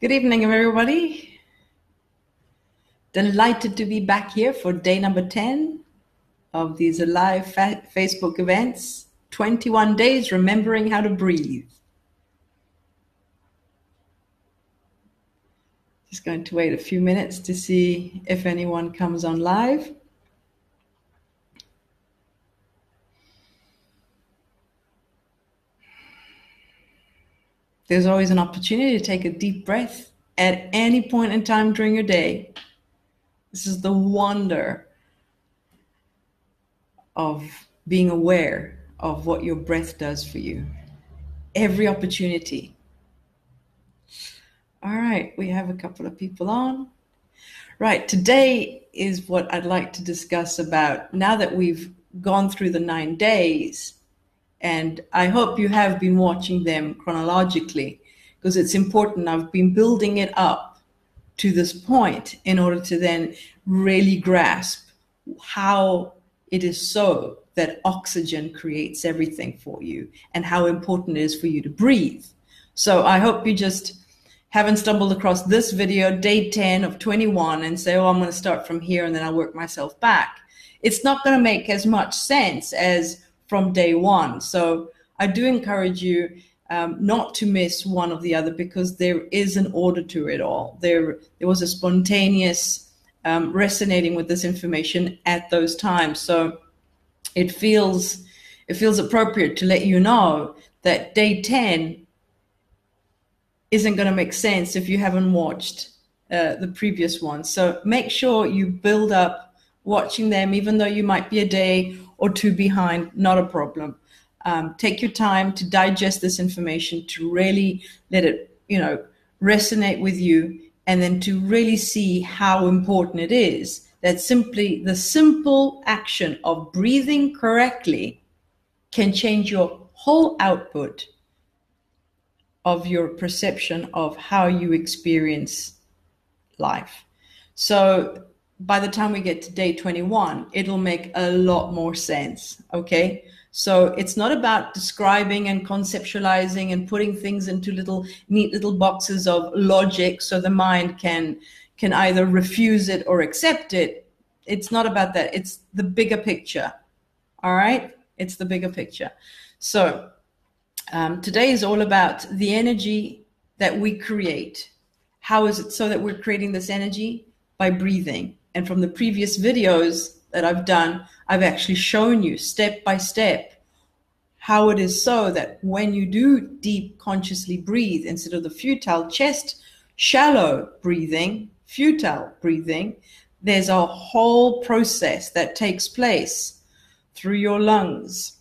Good evening, everybody. Delighted to be back here for day number 10 of these live Facebook events, 21 days remembering how to breathe. Just going to wait a few minutes to see if anyone comes on live. There's always an opportunity to take a deep breath at any point in time during your day. This is the wonder of being aware of what your breath does for you. Every opportunity. All right, we have a couple of people on. Right, today is what I'd like to discuss about. Now that we've gone through the 9 days, and I hope you have been watching them chronologically, because it's important. I've been building it up to this point in order to then really grasp how it is so that oxygen creates everything for you and how important it is for you to breathe. So I hope you just haven't stumbled across this video, day 10 of 21, and say, oh, I'm going to start from here and then I'll work myself back. It's not going to make as much sense as from day one. So I do encourage you not to miss one or the other, because there is an order to it all. There was a spontaneous resonating with this information at those times. So it feels appropriate to let you know that day 10 isn't going to make sense if you haven't watched the previous one. So make sure you build up watching them, even though you might be a day or two behind, not a problem. Take your time to digest this information, to really let it, resonate with you, and then to really see how important it is that simply the simple action of breathing correctly can change your whole output of your perception of how you experience life. So by the time we get to day 21, it'll make a lot more sense, okay? So it's not about describing and conceptualizing and putting things into little, neat little boxes of logic so the mind can either refuse it or accept it. It's not about that. It's the bigger picture, all right? It's the bigger picture. So today is all about the energy that we create. How is it so that we're creating this energy? By breathing. And from the previous videos that I've done, I've actually shown you step by step how it is so that when you do deep consciously breathe instead of the futile chest, shallow breathing, futile breathing, there's a whole process that takes place through your lungs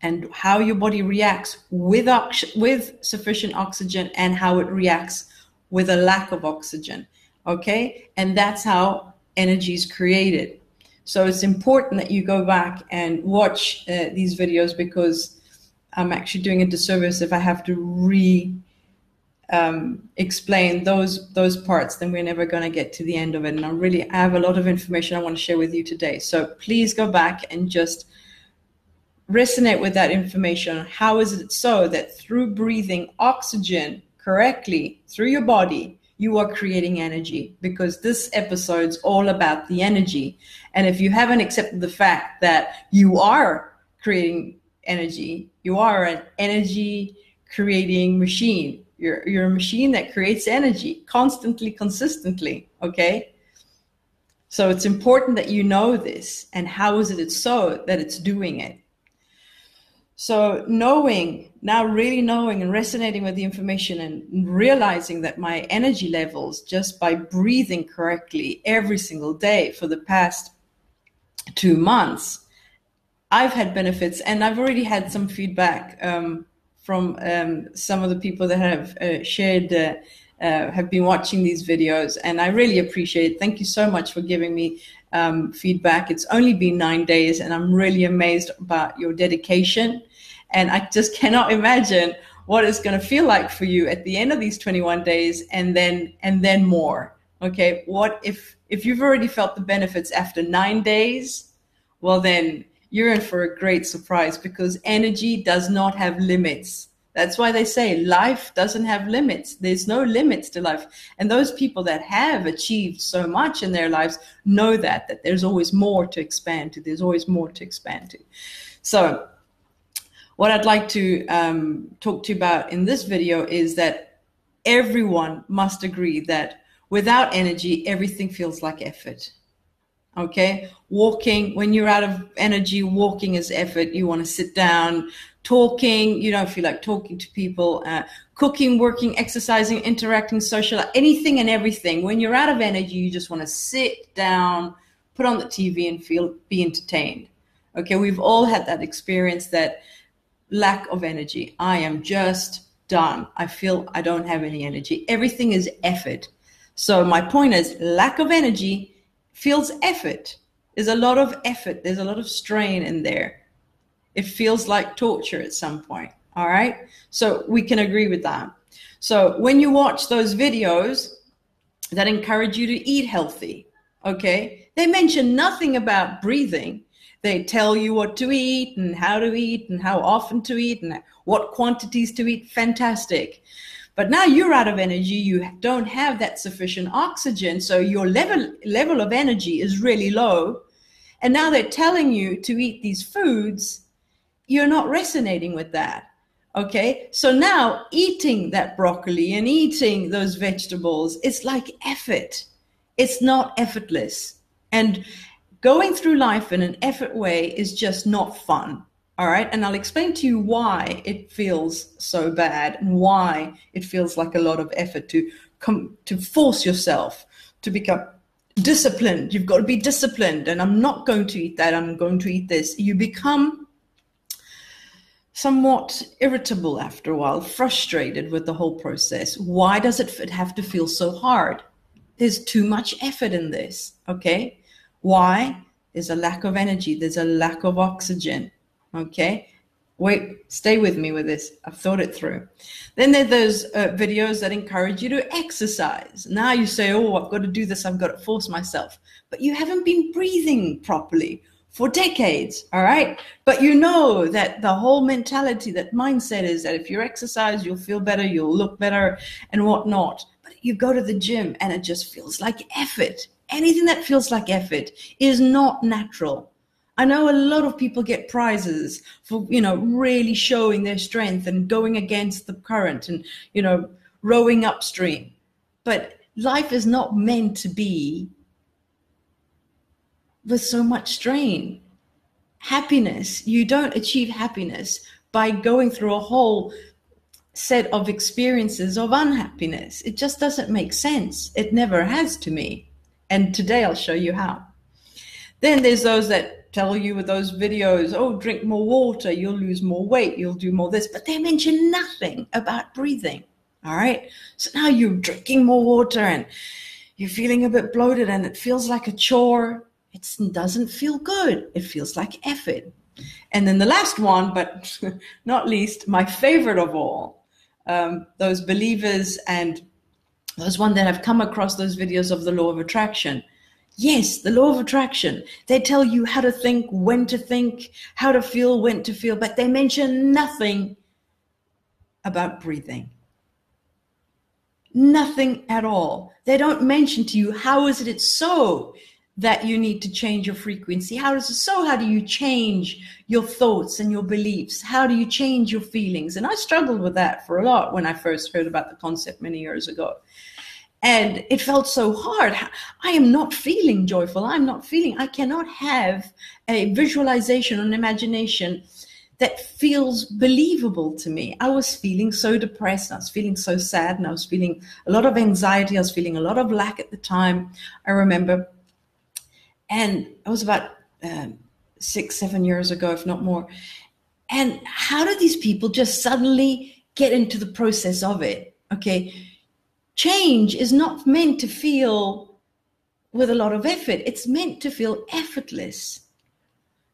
and how your body reacts with sufficient oxygen and how it reacts with a lack of oxygen. Okay, and that's how energy is created. So it's important that you go back and watch these videos, because I'm actually doing a disservice if I have to explain those parts. Then we're never going to get to the end of it. And I have a lot of information I want to share with you today. So please go back and just resonate with that information. How is it so that through breathing oxygen correctly through your body, you are creating energy? Because this episode's all about the energy. And if you haven't accepted the fact that you are creating energy, you are an energy creating machine. You're a machine that creates energy constantly, consistently, okay? So it's important that you know this, and how is it so that it's doing it? So really knowing and resonating with the information and realizing that my energy levels, just by breathing correctly every single day for the past 2 months, I've had benefits, and I've already had some feedback from some of the people that have have been watching these videos, and I really appreciate it. Thank you so much for giving me feedback. It's only been 9 days, and I'm really amazed about your dedication. And I just cannot imagine what it's going to feel like for you at the end of these 21 days and then more. Okay, what if you've already felt the benefits after 9 days? Well, then you're in for a great surprise, because energy does not have limits. That's why they say life doesn't have limits. There's no limits to life. And those people that have achieved so much in their lives know that, that there's always more to expand to. There's always more to expand to. So what I'd like to talk to you about in this video is that everyone must agree that without energy, everything feels like effort. Okay, walking, when you're out of energy, walking is effort. You want to sit down. Talking, you don't feel like talking to people. Cooking, working, exercising, interacting, social, anything and everything. When you're out of energy, you just want to sit down, put on the TV and be entertained. Okay, we've all had that experience, that lack of energy. I am just done. I feel I don't have any energy. Everything is effort. So my point is, lack of energy feels effort. There's a lot of effort. There's a lot of strain in there. It feels like torture at some point. All right. So we can agree with that. So when you watch those videos that encourage you to eat healthy, okay, they mention nothing about breathing. They tell you what to eat and how often to eat and what quantities to eat. Fantastic. But now you're out of energy, you don't have that sufficient oxygen, so your level of energy is really low. And now they're telling you to eat these foods, you're not resonating with that, okay? So now eating that broccoli and eating those vegetables, it's like effort. It's not effortless. And going through life in an effort way is just not fun. All right, and I'll explain to you why it feels so bad and why it feels like a lot of effort to force yourself to become disciplined. You've got to be disciplined, and I'm not going to eat that, I'm going to eat this. You become somewhat irritable after a while, frustrated with the whole process. Why does it have to feel so hard? There's too much effort in this, okay? Why? There's a lack of energy, there's a lack of oxygen. Okay, wait, stay with me with this. I've thought it through. Then there are those videos that encourage you to exercise. Now you say, oh, I've got to do this. I've got to force myself. But you haven't been breathing properly for decades. All right. But you know that the whole mentality, that mindset is that if you exercise, you'll feel better, you'll look better and whatnot. But you go to the gym and it just feels like effort. Anything that feels like effort is not natural. I know a lot of people get prizes for, you know, really showing their strength and going against the current and, you know, rowing upstream. But life is not meant to be with so much strain. Happiness, you don't achieve happiness by going through a whole set of experiences of unhappiness. It just doesn't make sense. It never has to me. And today I'll show you how. Then there's those that tell you with those videos, oh, drink more water, you'll lose more weight, you'll do more this, but they mention nothing about breathing, all right? So now you're drinking more water and you're feeling a bit bloated and it feels like a chore. It doesn't feel good. It feels like effort. And then the last one, but not least, my favorite of all, those believers and those one that have come across those videos of the law of attraction. Yes, the law of attraction. They tell you how to think, when to think, how to feel, when to feel, but they mention nothing about breathing. Nothing at all. They don't mention to you, how is it so that you need to change your frequency? How is it so? How do you change your thoughts and your beliefs? How do you change your feelings? And I struggled with that for a lot when I first heard about the concept many years ago. And it felt so hard. I am not feeling joyful. I'm not feeling, I cannot have a visualization or an imagination that feels believable to me. I was feeling so depressed. I was feeling so sad. And I was feeling a lot of anxiety. I was feeling a lot of lack at the time, I remember. And it was about 6, 7 years ago, if not more. And how do these people just suddenly get into the process of it? Okay. Change is not meant to feel with a lot of effort. It's meant to feel effortless.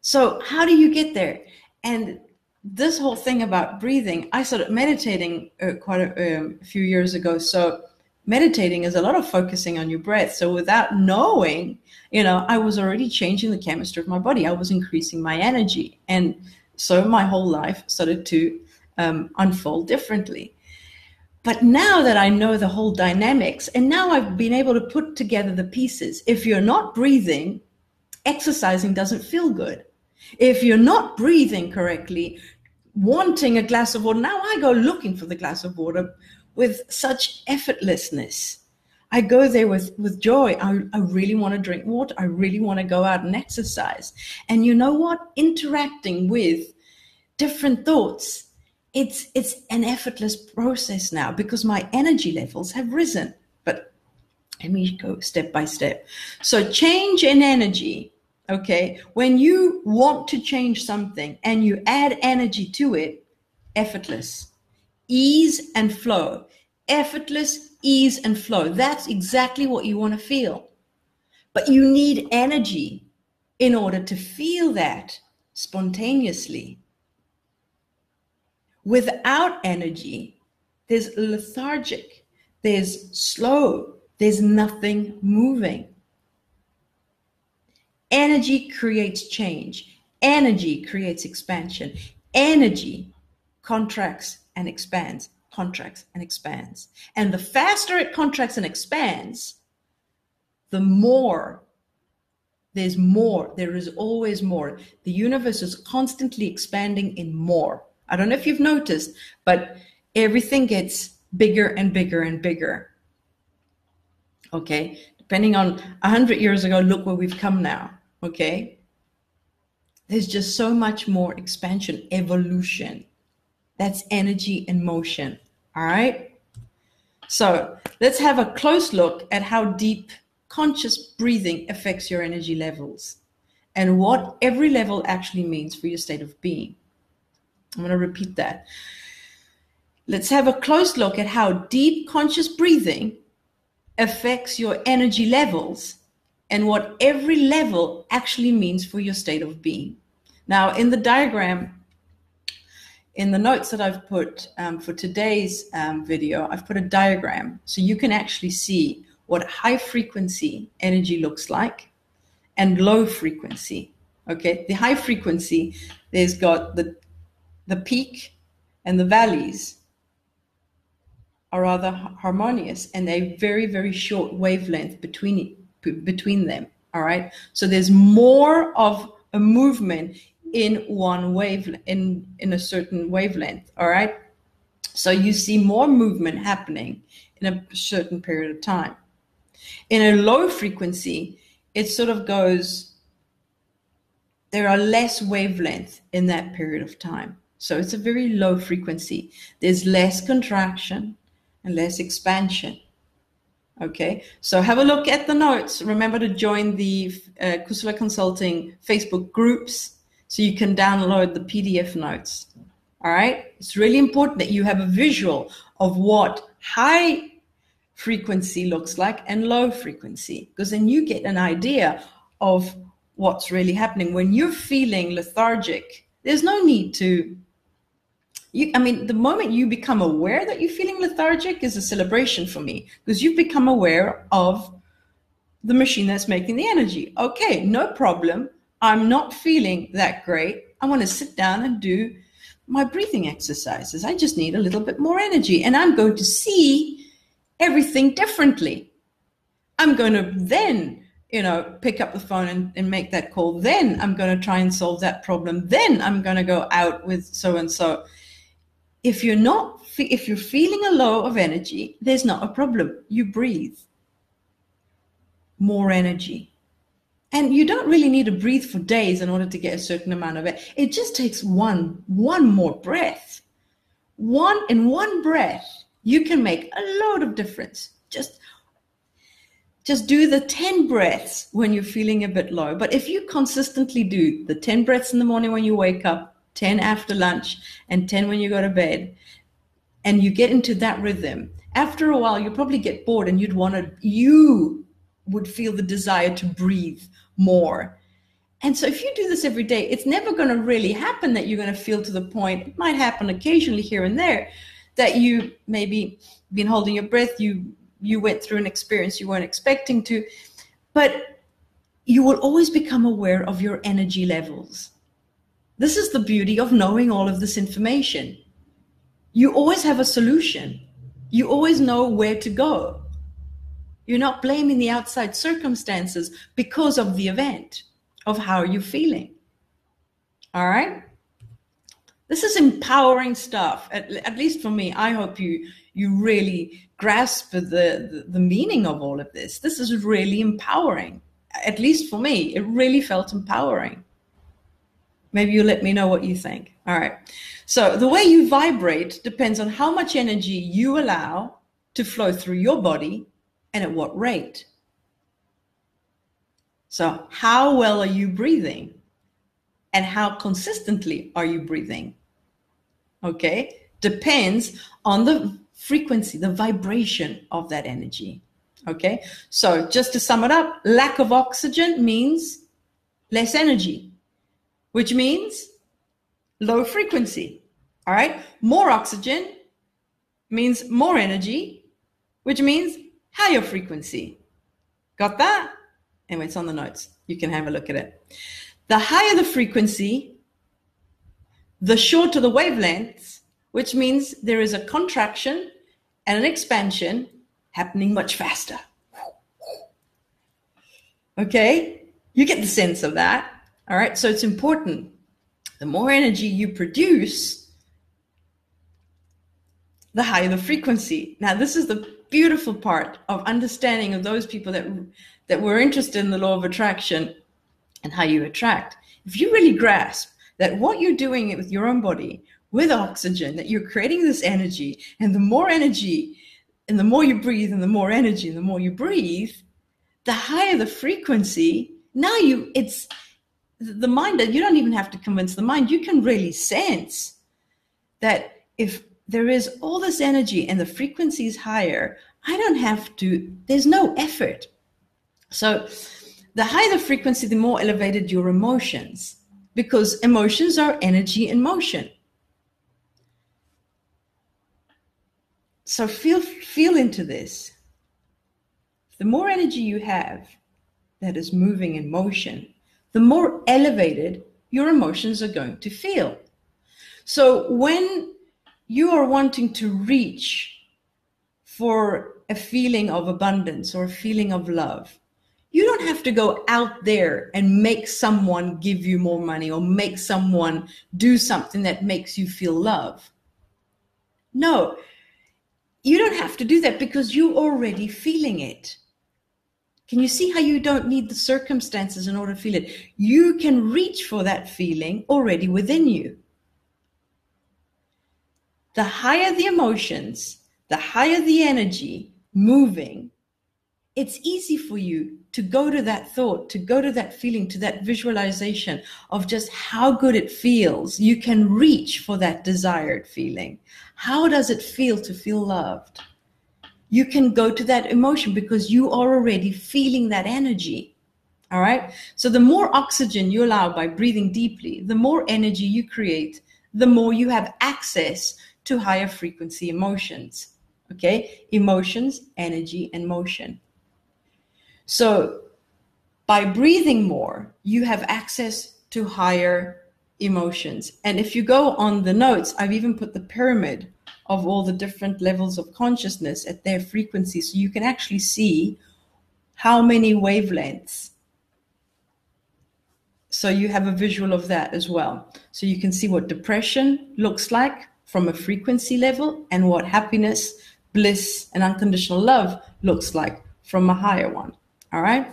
So how do you get there? And this whole thing about breathing, I started meditating quite a few years ago. So meditating is a lot of focusing on your breath. So without knowing, you know, I was already changing the chemistry of my body. I was increasing my energy. And so my whole life started to unfold differently. But now that I know the whole dynamics, and now I've been able to put together the pieces. If you're not breathing, exercising doesn't feel good. If you're not breathing correctly, wanting a glass of water, now I go looking for the glass of water with such effortlessness. I go there with joy. I really want to drink water. I really want to go out and exercise. And you know what? Interacting with different thoughts, it's an effortless process now because my energy levels have risen. But let me go step by step. So change in energy, okay? When you want to change something and you add energy to it, effortless, ease and flow, effortless, ease and flow. That's exactly what you want to feel. But you need energy in order to feel that spontaneously. Without energy, there's lethargic, there's slow, there's nothing moving. Energy creates change. Energy creates expansion. Energy contracts and expands. Contracts and expands. And the faster it contracts and expands, the more there's more. There is always more. The universe is constantly expanding in more. I don't know if you've noticed, but everything gets bigger and bigger and bigger. Okay, depending on 100 years ago, look where we've come now. Okay, there's just so much more expansion, evolution. That's energy in motion. All right. So let's have a close look at how deep conscious breathing affects your energy levels and what every level actually means for your state of being. I'm going to repeat that. Let's have a close look at how deep conscious breathing affects your energy levels and what every level actually means for your state of being. Now, in the diagram, in the notes that I've put for today's video, I've put a diagram so you can actually see what high frequency energy looks like and low frequency. Okay, the high frequency, there's got the peak and the valleys are rather harmonious and a very, very short wavelength between them, all right? So there's more of a movement in one wavelength, in a certain wavelength, all right? So you see more movement happening in a certain period of time. In a low frequency, it sort of goes, there are less wavelengths in that period of time. So it's a very low frequency. There's less contraction and less expansion. Okay, so have a look at the notes. Remember to join the Kusala Consulting Facebook groups so you can download the PDF notes. All right, it's really important that you have a visual of what high frequency looks like and low frequency, because then you get an idea of what's really happening. When you're feeling lethargic, there's no need to, the moment you become aware that you're feeling lethargic is a celebration for me, because you've become aware of the machine that's making the energy. Okay, no problem. I'm not feeling that great. I want to sit down and do my breathing exercises. I just need a little bit more energy, and I'm going to see everything differently. I'm going to then pick up the phone and make that call. Then I'm going to try and solve that problem. Then I'm going to go out with so-and-so. If you're feeling a low of energy, there's not a problem. You breathe more energy. And you don't really need to breathe for days in order to get a certain amount of it. It just takes one more breath. In one breath, you can make a load of difference. Just do the 10 breaths when you're feeling a bit low. But if you consistently do the 10 breaths in the morning when you wake up, 10 after lunch, and 10 when you go to bed, and you get into that rhythm, after a while, you'll probably get bored and you would feel the desire to breathe more. And so if you do this every day, it's never going to really happen that you're going to feel to the point. It might happen occasionally here and there that you maybe been holding your breath, you went through an experience you weren't expecting to, but you will always become aware of your energy levels. This is the beauty of knowing all of this information. you always have a solution. You always know where to go. You're not blaming the outside circumstances because of the event, of how you're feeling. All right? This is empowering stuff, at least for me. I hope you really grasp the meaning of all of this. This is really empowering. At least for me, it really felt empowering. Maybe you let me know what you think. All right. So the way you vibrate depends on how much energy you allow to flow through your body and at what rate. So how well are you breathing? And how consistently are you breathing? Okay. Depends on the frequency, the vibration of that energy. Okay. So just to sum it up, lack of oxygen means less energy, which means low frequency. All right. More oxygen means more energy, which means higher frequency. Got that? Anyway, it's on the notes. You can have a look at it. The higher the frequency, the shorter the wavelengths, which means there is a contraction and an expansion happening much faster. Okay? You get the sense of that. All right? So it's important. The more energy you produce, the higher the frequency. Now, this is the beautiful part of understanding of those people that were interested in the law of attraction and how you attract. If you really grasp that what you're doing with your own body, with oxygen, that you're creating this energy, and the more energy, and the more you breathe, and the more energy, and the more you breathe, the higher the frequency. Now it's the mind. You don't even have to convince the mind. You can really sense that if there is all this energy and the frequency is higher, I don't have to, there's no effort. So the higher the frequency, the more elevated your emotions, because emotions are energy in motion. So feel into this. The more energy you have that is moving in motion, the more elevated your emotions are going to feel. So when you are wanting to reach for a feeling of abundance or a feeling of love, you don't have to go out there and make someone give you more money or make someone do something that makes you feel love. No, you don't have to do that because you're already feeling it. Can you see how you don't need the circumstances in order to feel it? You can reach for that feeling already within you. The higher the emotions, the higher the energy moving, it's easy for you to go to that thought, to go to that feeling, to that visualization of just how good it feels. You can reach for that desired feeling. How does it feel to feel loved? You can go to that emotion because you are already feeling that energy. All right? So the more oxygen you allow by breathing deeply, the more energy you create, the more you have access to higher frequency emotions. Okay? Emotions, energy, and motion. So by breathing more, you have access to higher emotions. And if you go on the notes, I've even put the pyramid of all the different levels of consciousness at their frequency. So you can actually see how many wavelengths. So you have a visual of that as well. So you can see what depression looks like from a frequency level and what happiness, bliss, and unconditional love looks like from a higher one. All right.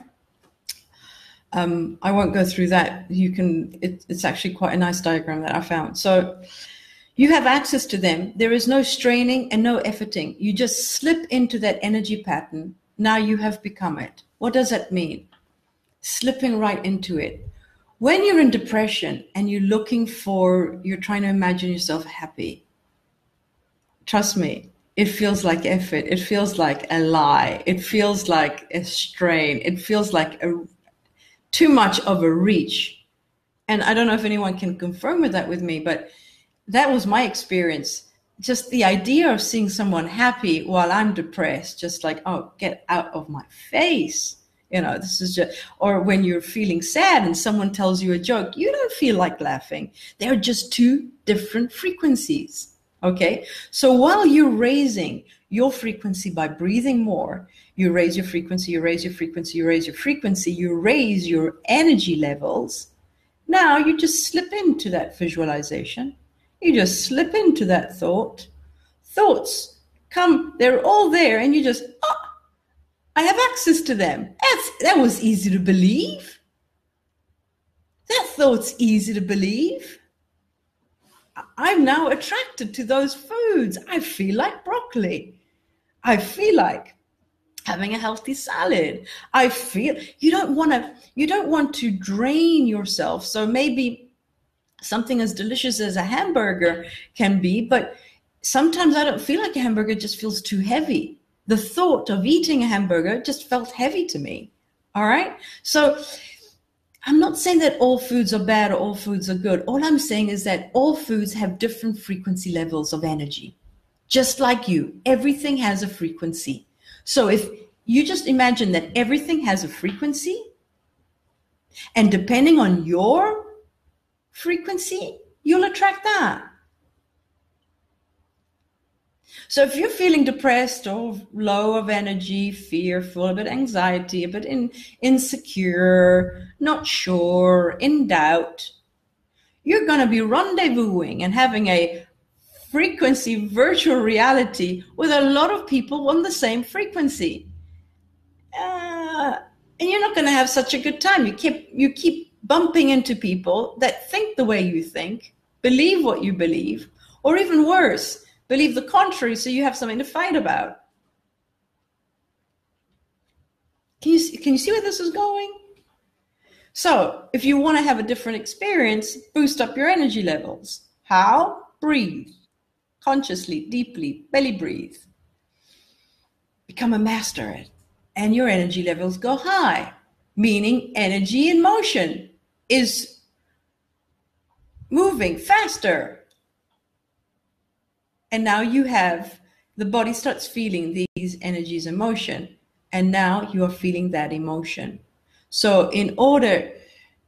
I won't go through that. You can, it's actually quite a nice diagram that I found. So you have access to them. There is no straining and no efforting. You just slip into that energy pattern. Now you have become it. What does that mean? Slipping right into it. When you're in depression and you're trying to imagine yourself happy, trust me, it feels like effort. It feels like a lie. It feels like a strain. It feels like too much of a reach. And I don't know if anyone can confirm that with me, but that was my experience. Just the idea of seeing someone happy while I'm depressed, just like, oh, get out of my face. You know, this is just, or when you're feeling sad and someone tells you a joke, you don't feel like laughing. They're just two different frequencies. Okay, so while you're raising your frequency by breathing more, you raise your frequency, you raise your frequency, you raise your frequency, you raise your energy levels. Now you just slip into that visualization. You just slip into that thought. Thoughts come, they're all there, and you just, oh, I have access to them. That was easy to believe. That thought's easy to believe. I'm now attracted to those foods. I feel like broccoli. I feel like having a healthy salad. I feel you don't want to drain yourself. So maybe something as delicious as a hamburger can be, but sometimes I don't feel like a hamburger, it just feels too heavy. The thought of eating a hamburger just felt heavy to me. All right? So I'm not saying that all foods are bad or all foods are good. All I'm saying is that all foods have different frequency levels of energy. Just like you, everything has a frequency. So if you just imagine that everything has a frequency, and depending on your frequency, you'll attract that. So if you're feeling depressed or low of energy, fearful, a bit anxiety, a bit insecure, not sure, in doubt, you're going to be rendezvousing and having a frequency virtual reality with a lot of people on the same frequency. And you're not going to have such a good time. You keep bumping into people that think the way you think, believe what you believe, or even worse, believe the contrary, so you have something to fight about. Can you see where this is going? So if you want to have a different experience, boost up your energy levels. How? Breathe. Consciously, deeply, belly breathe. Become a master at it. And your energy levels go high. Meaning energy in motion is moving faster. And now you have, the body starts feeling these energies in motion. And now you are feeling that emotion. So in order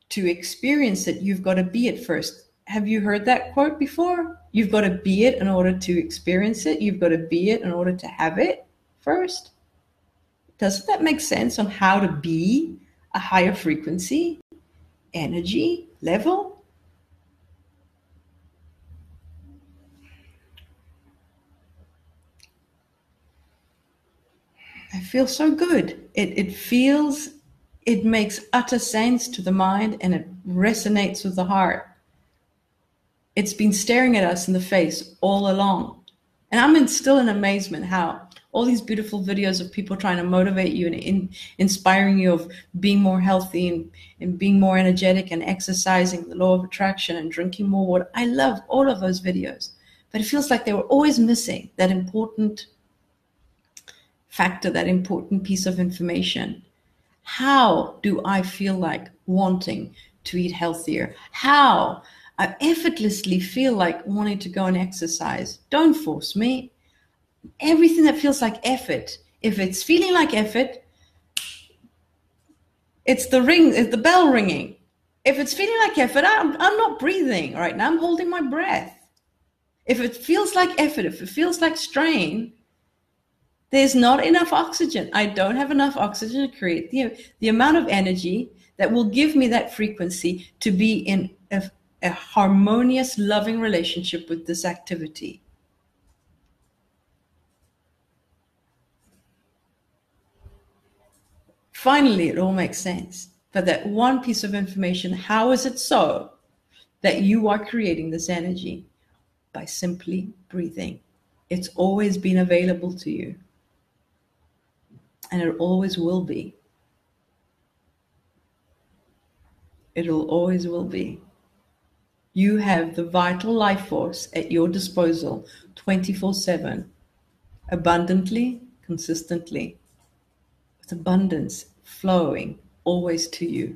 to experience it, you've got to be it first. Have you heard that quote before? You've got to be it in order to experience it. You've got to be it in order to have it first. Doesn't that make sense on how to be a higher frequency energy level? I feel so good. It makes utter sense to the mind, and it resonates with the heart. It's been staring at us in the face all along. And I'm still in amazement how all these beautiful videos of people trying to motivate you and inspiring you of being more healthy and being more energetic and exercising the law of attraction and drinking more water. I love all of those videos, but it feels like they were always missing that important factor, that important piece of information. How do I feel like wanting to eat healthier? How I effortlessly feel like wanting to go and exercise. Don't force me. Everything that feels like effort. If it's feeling like effort, it's the bell ringing. If it's feeling like effort, I'm not breathing right now. I'm holding my breath. If it feels like effort, if it feels like strain, there's not enough oxygen. I don't have enough oxygen to create the amount of energy that will give me that frequency to be in a harmonious, loving relationship with this activity. Finally, it all makes sense. But that one piece of information, how is it so that you are creating this energy? By simply breathing. It's always been available to you. And it always will be. It'll always will be. You have the vital life force at your disposal 24/7, abundantly, consistently, with abundance flowing always to you.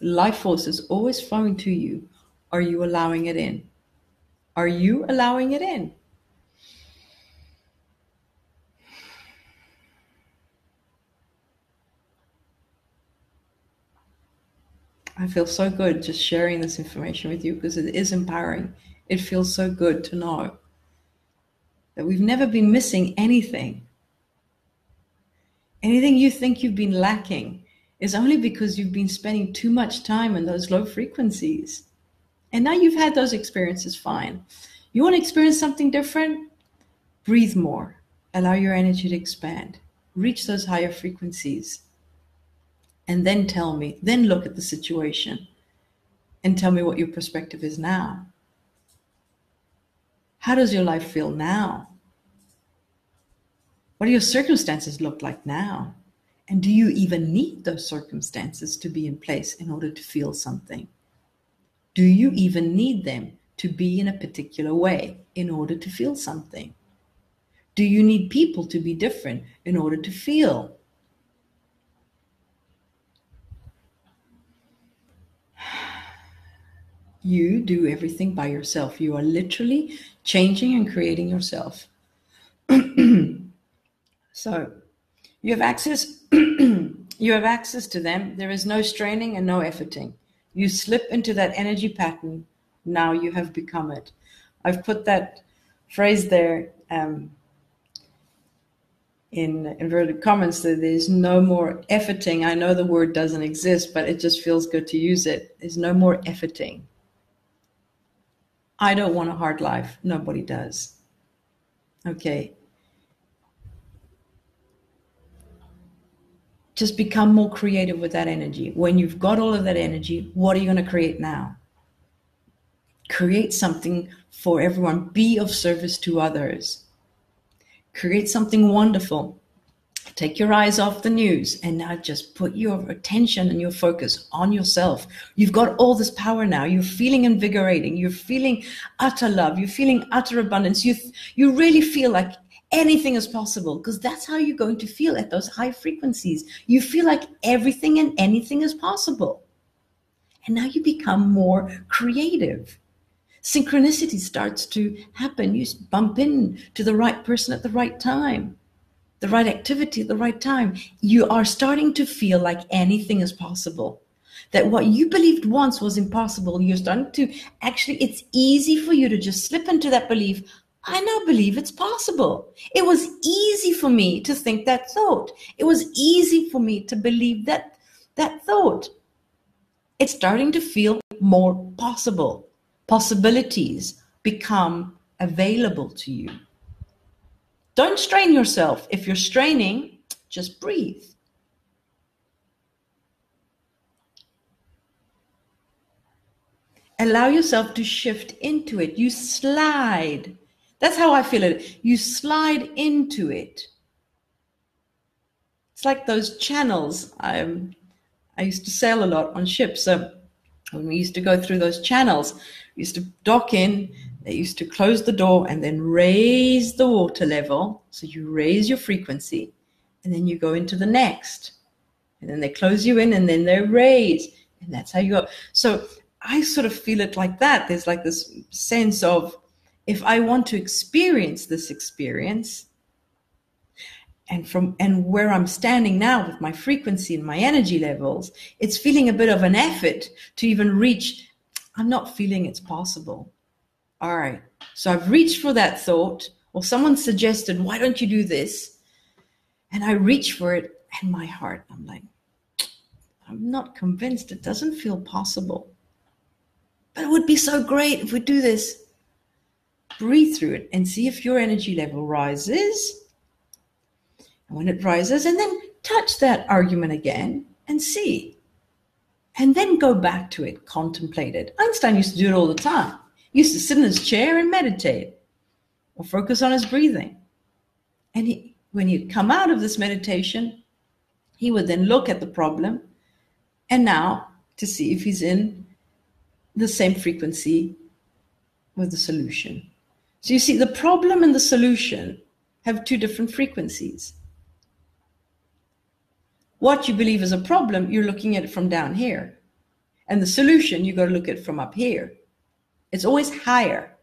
The life force is always flowing to you. Are you allowing it in? Are you allowing it in? I feel so good just sharing this information with you because it is empowering. It feels so good to know that we've never been missing anything. Anything you think you've been lacking is only because you've been spending too much time in those low frequencies. And now you've had those experiences, fine. You want to experience something different? Breathe more. Allow your energy to expand. Reach those higher frequencies. And then tell me, then look at the situation and tell me what your perspective is now. How does your life feel now? What do your circumstances look like now? And do you even need those circumstances to be in place in order to feel something? Do you even need them to be in a particular way in order to feel something? Do you need people to be different in order to feel? You do everything by yourself. You are literally changing and creating yourself. So you have access to them. There is no straining and no efforting. You slip into that energy pattern. Now you have become it. I've put that phrase there in inverted commas. So there's no more efforting. I know the word doesn't exist, but it just feels good to use it. There's no more efforting. I don't want a hard life. Nobody does. Okay. Just become more creative with that energy. When you've got all of that energy, what are you going to create now? Create something for everyone. Be of service to others. Create something wonderful. Take your eyes off the news and now just put your attention and your focus on yourself. You've got all this power now. You're feeling invigorating. You're feeling utter love. You're feeling utter abundance. You really feel like anything is possible, because that's how you're going to feel at those high frequencies. You feel like everything and anything is possible. And now you become more creative. Synchronicity starts to happen. You bump into the right person at the right time, the right activity at the right time. You are starting to feel like anything is possible. That what you believed once was impossible, you're starting to actually, it's easy for you to just slip into that belief. I now believe it's possible. It was easy for me to think that thought. It was easy for me to believe that thought. It's starting to feel more possible. Possibilities become available to you. Don't strain yourself. If you're straining, just breathe. Allow yourself to shift into it. You slide. That's how I feel it. You slide into it. It's like those channels. I used to sail a lot on ships. So when we used to go through those channels, we used to dock in. They used to close the door and then raise the water level. So you raise your frequency and then you go into the next. And then they close you in and then they raise. And that's how you go. So I sort of feel it like that. There's like this sense of, if I want to experience this experience, and where I'm standing now with my frequency and my energy levels, it's feeling a bit of an effort to even reach. I'm not feeling it's possible. All right. So I've reached for that thought, or someone suggested, why don't you do this? And I reach for it, and my heart, I'm like, I'm not convinced. It doesn't feel possible. But it would be so great if we do this. Breathe through it and see if your energy level rises. And when it rises, and then touch that argument again and see. And then go back to it, contemplate it. Einstein used to do it all the time. He used to sit in his chair and meditate or focus on his breathing. And when he'd come out of this meditation, he would then look at the problem and now to see if he's in the same frequency with the solution. So you see, the problem and the solution have two different frequencies. What you believe is a problem, you're looking at it from down here. And the solution, you got to look at it from up here. It's always higher.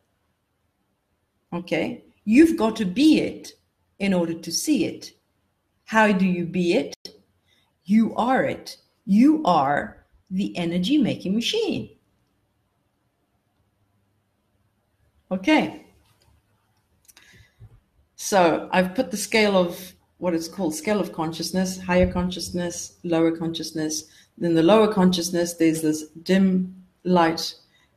Okay? You've got to be it in order to see it. How do you be it? You are it. You are the energy-making machine. Okay. So I've put the scale of what is called scale of consciousness, higher consciousness, lower consciousness. Then the lower consciousness, there's this dim light,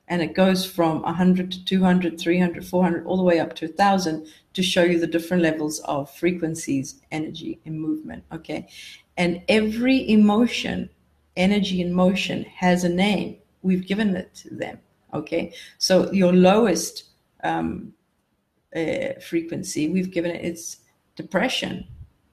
and it goes from 100 to 200, 300, 400, all the way up to 1,000 to show you the different levels of frequencies, energy, and movement, okay? And every emotion, energy and motion, has a name. We've given it to them, okay? So your lowest frequency, we've given it its depression,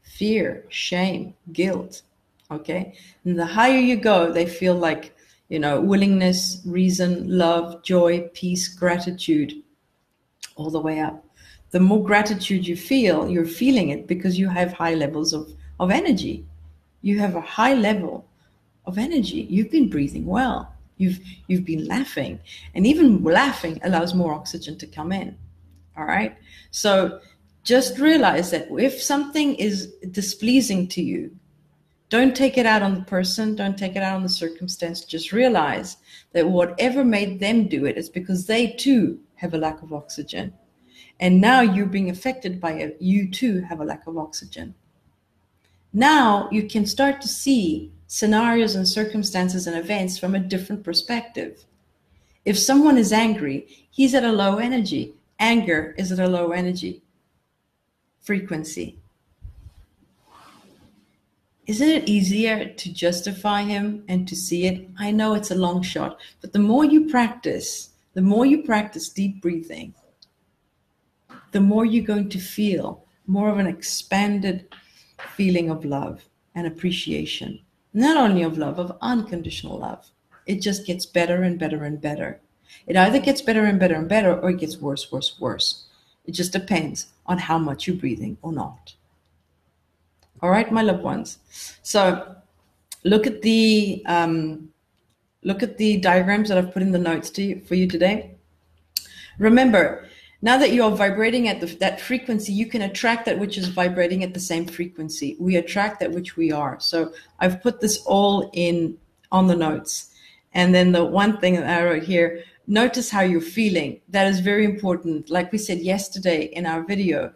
fear, shame, guilt, okay? And the higher you go, they feel like, you know, willingness, reason, love, joy, peace, gratitude, all the way up. The more gratitude you feel, you're feeling it because you have high levels of energy. You have a high level of energy. You've been breathing well. You've been laughing. And even laughing allows more oxygen to come in. All right? So just realize that if something is displeasing to you, don't take it out on the person. Don't take it out on the circumstance. Just realize that whatever made them do it is because they too have a lack of oxygen. And now you're being affected by it. You too have a lack of oxygen. Now you can start to see scenarios and circumstances and events from a different perspective. If someone is angry, he's at a low energy. Anger is at a low energy frequency. Isn't it easier to justify him and to see it? I know it's a long shot, but the more you practice deep breathing, the more you're going to feel more of an expanded feeling of love and appreciation. Not only of love, of unconditional love. It just gets better and better and better. It either gets better and better and better, or it gets worse, worse, worse. It just depends on how much you're breathing or not. All right, my loved ones. So look at the diagrams that I've put in the notes to you, for you today. Remember, now that you are vibrating at that frequency, you can attract that which is vibrating at the same frequency. We attract that which we are. So I've put this all in on the notes. And then the one thing that I wrote here, notice how you're feeling. That is very important. Like we said yesterday in our video,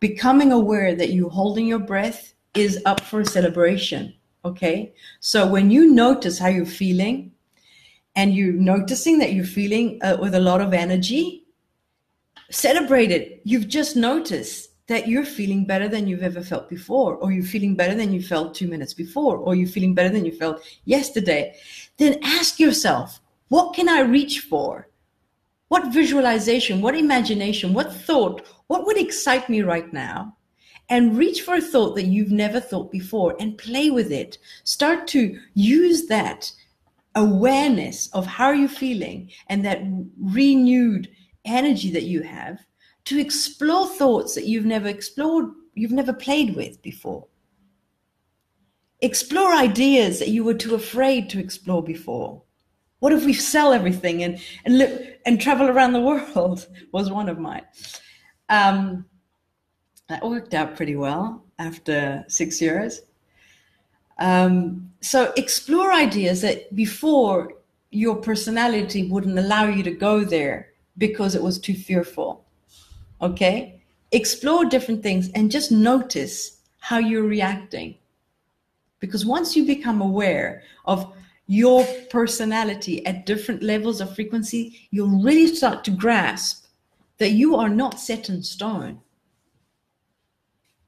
becoming aware that you holding your breath is up for a celebration, okay? So when you notice how you're feeling and you're noticing that you're feeling with a lot of energy, celebrate it. You've just noticed that you're feeling better than you've ever felt before, or you're feeling better than you felt 2 minutes before, or you're feeling better than you felt yesterday. Then ask yourself, what can I reach for? What visualization, what imagination, what thought, what would excite me right now? And reach for a thought that you've never thought before and play with it. Start to use that awareness of how you're feeling and that renewed energy that you have to explore thoughts that you've never explored, you've never played with before. Explore ideas that you were too afraid to explore before. What if we sell everything and live and travel around the world? Was one of mine. That worked out pretty well after 6 years. So explore ideas that before your personality wouldn't allow you to go there because it was too fearful. Okay? Explore different things and just notice how you're reacting. Because once you become aware of your personality at different levels of frequency, you'll really start to grasp that you are not set in stone.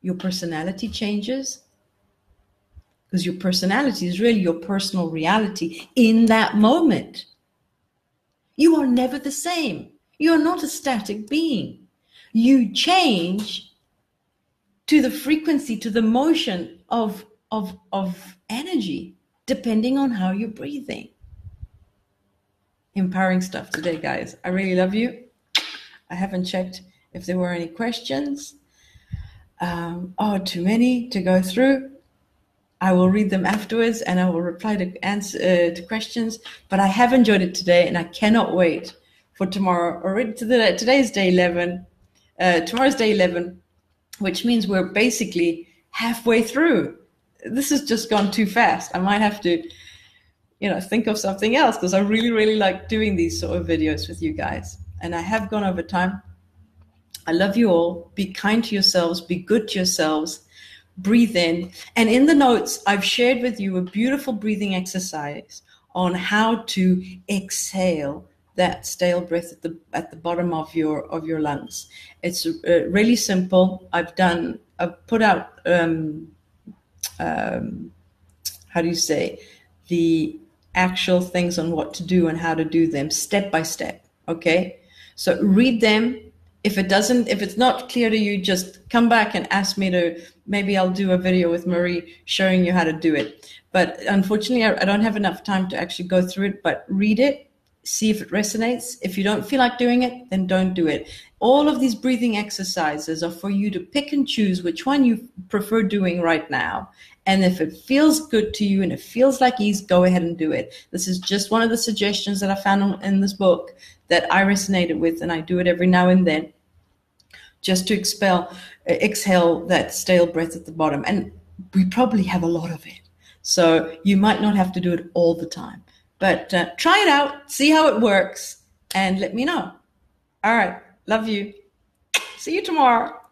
Your personality changes because your personality is really your personal reality in that moment. You are never the same. You are not a static being. You change to the frequency, to the motion of energy, depending on how you're breathing. Empowering stuff today, guys. I really love you. I haven't checked if there were any questions. Oh, too many to go through. I will read them afterwards and I will reply to questions, but I have enjoyed it today and I cannot wait for tomorrow. Already today's day 11, tomorrow's day 11, which means we're basically halfway through. This has just gone too fast. I might have to, you know, think of something else because I really, really like doing these sort of videos with you guys. And I have gone over time. I love you all. Be kind to yourselves. Be good to yourselves. Breathe in. And in the notes, I've shared with you a beautiful breathing exercise on how to exhale that stale breath at the bottom of your lungs. It's really simple. I've put out the actual things on what to do and how to do them step by step. Okay, so read them. If it's not clear to you, just come back and ask me to, maybe I'll do a video with Marie showing you how to do it. But unfortunately, I don't have enough time to actually go through it, but read it, see if it resonates. If you don't feel like doing it, then don't do it. All of these breathing exercises are for you to pick and choose which one you prefer doing right now. And if it feels good to you and it feels like ease, go ahead and do it. This is just one of the suggestions that I found in this book that I resonated with, and I do it every now and then, just to exhale that stale breath at the bottom. And we probably have a lot of it. So you might not have to do it all the time. But try it out, see how it works, and let me know. All right, love you. See you tomorrow.